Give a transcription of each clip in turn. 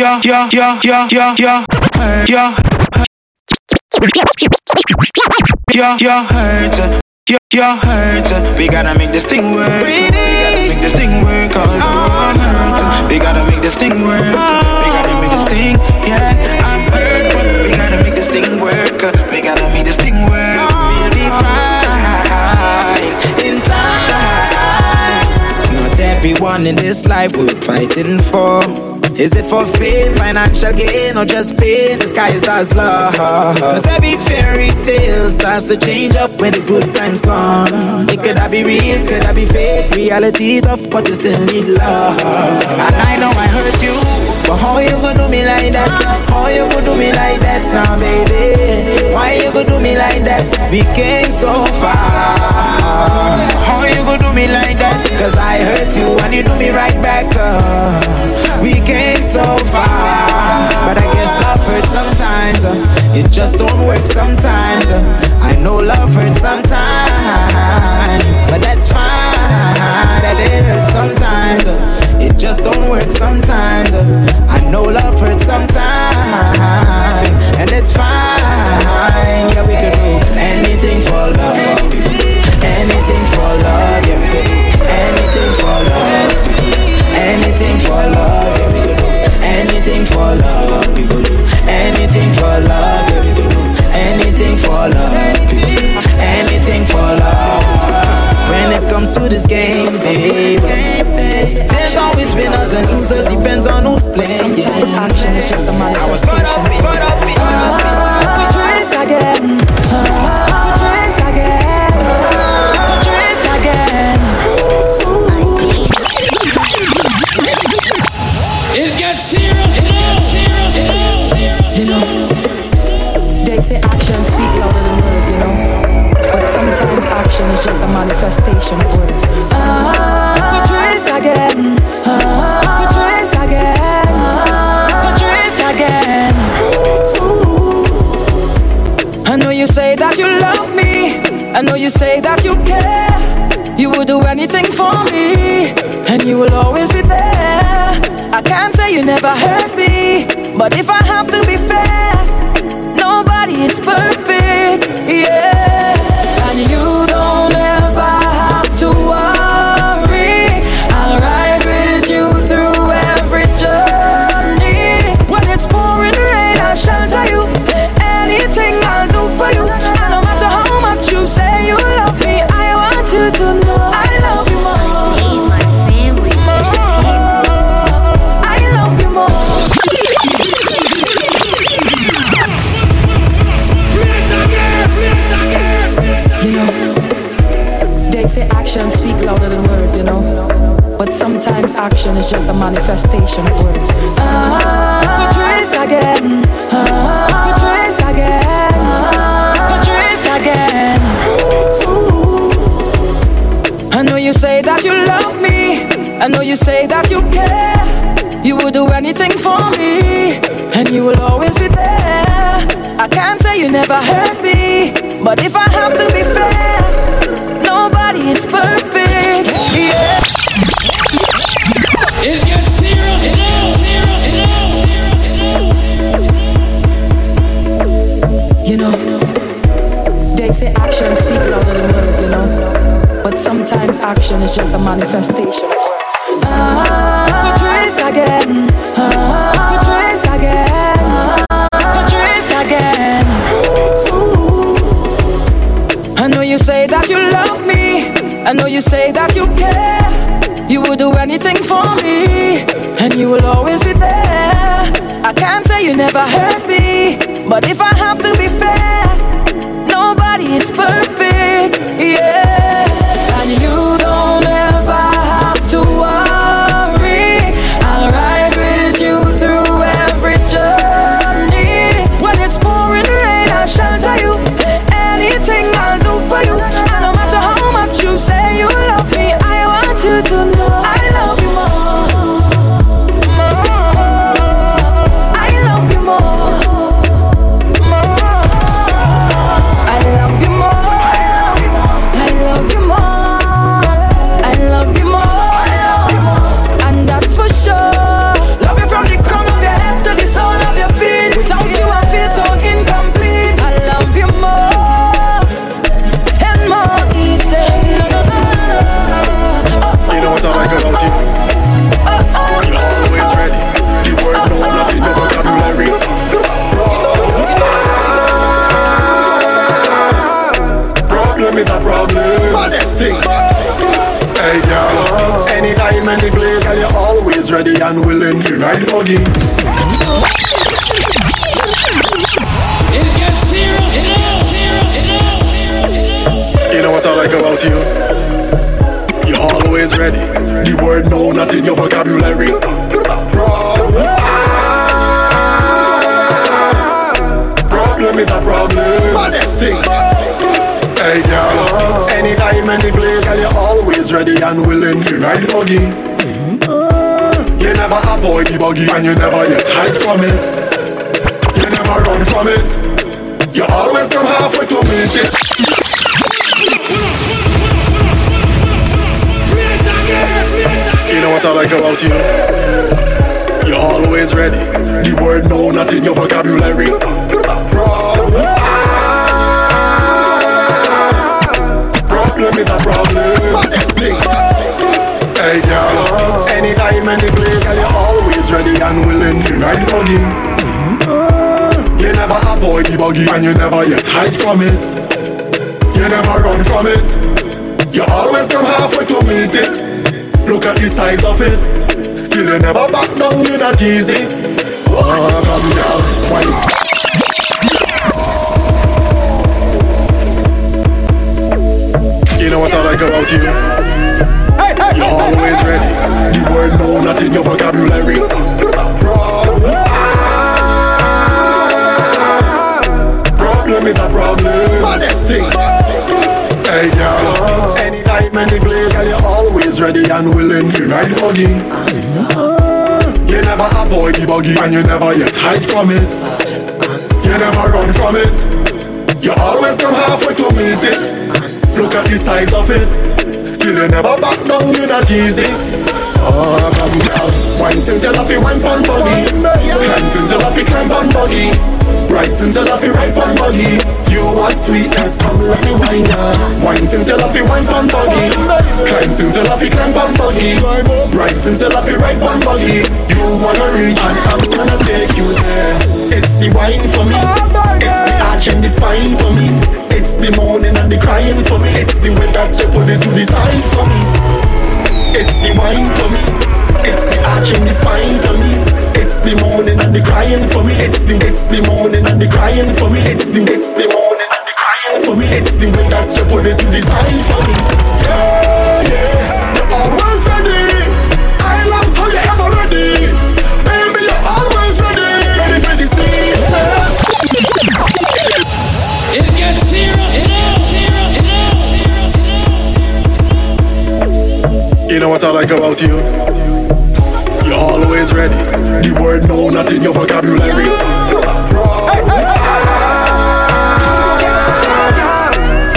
Hurt. We gotta make this thing work. We gotta make this thing work. All hurt. We gotta make this thing work. We gotta make this thing. Yeah, I'm hurt. We gotta make this thing work. We gotta make this thing work. We'll be fine in time. Not everyone in this life we're fighting for. Is it for fame, financial gain, or just pain? The sky is God's love. Cause every fairy tale starts to change up when the good times gone. It could have been real, could have been fake. Reality tough, but you still need love. And I know I hurt you, but how you gonna do me like that? How you gonna do me like that, oh baby? Why you gonna do me like that? We came so far. How you gonna do me like that? Cause I hurt you and you do me right back up. We came so far, but I guess love hurts sometimes. It just don't work sometimes. I know love hurts sometimes, but that's fine. That it hurts sometimes. It just don't work sometimes. I know love hurts sometimes, and it's fine. Yeah, we could do anything for love. Anything for love. Yeah, we could do anything for love. Anything for love. Yeah, we could do anything for love, people do anything for love, baby, do anything for love, people. Anything for love. When it comes to this game, baby, there's always winners and losers, depends on who's playing. Sometimes action is just a manifestation. We trace again. It's just a manifestation of words. Patrice again. Patrice again. Patrice again. Ooh. I know you say that you love me. I know you say that you care. You will do anything for me, and you will always be there. I can't say you never hurt me, but if I have to be fair, nobody is perfect. Yeah. And you don't ever have to worry, I'll ride with you through every journey. When it's pouring rain, I'll shelter you. Anything I'll do for you. And no matter how much you say you love me, I want you to know I love you more. I love you more. You know, they say actions speak louder than words, you know. But sometimes action is just a manifestation of words. Patrice again. Patrice again. Patrice again. Ooh. I know you say that you love me. I know you say that you care. You will do anything for me, and you will always be there. I can't say you never hurt me, but if I have to be fair, nobody is perfect. Yeah. It gets serious now. You know, they say actions speak louder than words, you know. But sometimes action is just a manifestation of words. Patrice again. Patrice again. Again. Ooh. I know you say that you love me. I know you say that you care. You will do anything for me, and you will always be there. I can't say you never hurt me, but if I have to be fair, nobody is perfect. Yeah. And you don't ever have to worry, I'll ride with you through every journey. Shelter you, anything I'll do for you. And no matter how much you say you love me, I want you to know I love you more. I love you more. I love you more. I love you more. I the audience. It gets serious now. You know what I like about you? You're always ready. The word no, not in your vocabulary. Problem is a problem. Baddest thing. Hey girl, anytime, any place, and you're always ready and willing to ride the buggy. You never avoid the buggy, and you never get hide from it. You never run from it. You always come halfway to meet it. You know what I like about you? You're always ready. The word no, not in your vocabulary. Is a problem, but it's big. Hey girl, anytime, any place, girl, you're always ready and willing to ride the buggy. You never avoid the buggy, and you never yet hide from it. You never run from it. You always come halfway to meet it. Look at the size of it. Still you never back down, you're that easy. Oh, come girl, why? You know what I like about you? You're always ready. The word no, not in your vocabulary. Problem is a problem. Baddest thing. Hey girl, anytime, any place, girl, you're always ready and willing to ride the buggy. You never avoid the buggy, and you never yet hide from it. You never run from it. You always come halfway to meet it. Look at the size of it. Still you never back down, you that easy. Oh, come down. Wine since you love you wine pan buggy. Climb since you love you climb pan buggy. Right since you love you right pan buggy. You are sweetness, come let me wine now. Wine since you love you wine pan buggy. Climb since you love you climb pan buggy. Right since you love you right pan buggy. You wanna reach and I'm gonna take you there. It's the wine for me. It's the arch and the spine for me. It's the moaning and the crying for me. It's the way that you put it to the side for me. It's the wine for me. It's the arch and the spine for me. It's the moaning and the crying for me. It's the moaning and the crying for me. It's the moaning and the crying for me. It's the way that you put it to the side for me. Yeah, yeah, you're always ready. I love how you're ever ready. Baby, you're always ready. Ready for this thing. It gets serious. You know what I like about you? You're always ready. The word no, not in your vocabulary.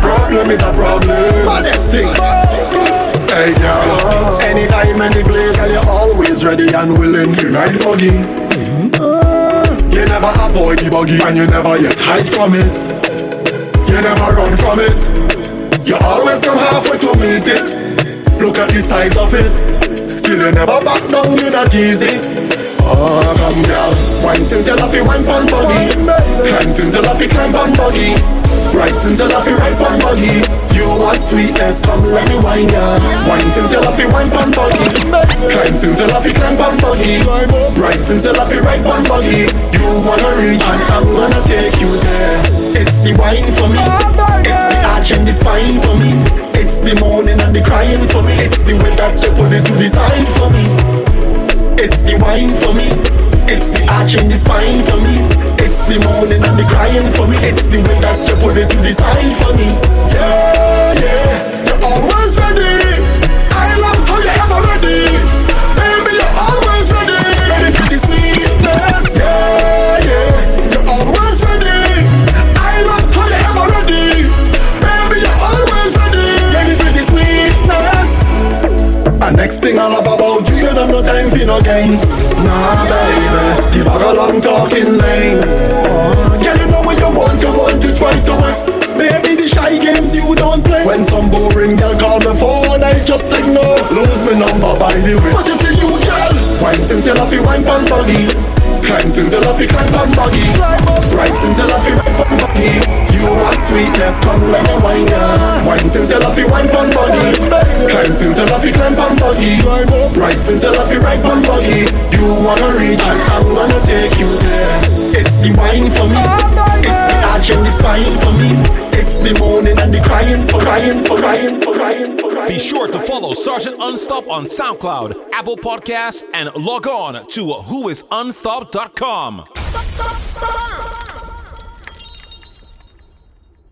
Problem is a problem. Baddest thing. Hey girl, anytime, any place, girl, you're always ready and willing to ride the buggy. You never avoid the buggy, and you never yet hide from it. You never run from it. You always come halfway to meet it. Look at the size of it. Still you never back down, you that easy. Oh, come down. Wine since you love you wine pan buggy. Climb since you love you climb pan buggy. Right since you love you right pan buggy. You want sweetness, come let me wine ya. Wine since you love you wine pan buggy. Climb since you love you climb pan buggy. Right since you love you right pan buggy. You wanna reach and I'm gonna take you there. It's the wine for me. It's the arch and the spine for me. It's the moaning and the crying for me. It's the way that you put it to the side for me. It's the wine for me. It's the arch and the spine for me. It's the moaning and the crying for me. It's the way that you put it to the side for me. Yeah, yeah, you're always ready. I love how you're ever ready. Baby, you're always ready. Ready for this sweetness. Yeah, yeah, you're always ready. Next thing I love about you, you don't have no time for no games. Nah, baby, keep a long talking lane. Girl, you know what you want to try to win. Maybe the shy games you don't play. When some boring girl call me phone, I just ignore. Lose me number by the way. But you see you, girl. Wine since you love you, wine pan buggy. Climb since you love you, climb pan buggy. Right since you love you, right pan buggy. You want sweetness, come let me wine ya. Wine since you love you, wine pan buggy. Climb since you love you, climb pan buggy. body. You are more bright since I love you right one body. You wanna reach and I'm gonna take you there. It's the wine for me, it's the arch and the spine for me. It's the moaning and the crying for. Be sure to follow Sergeant Unstop on SoundCloud, Apple Podcasts, and log on to whoisunstop.com.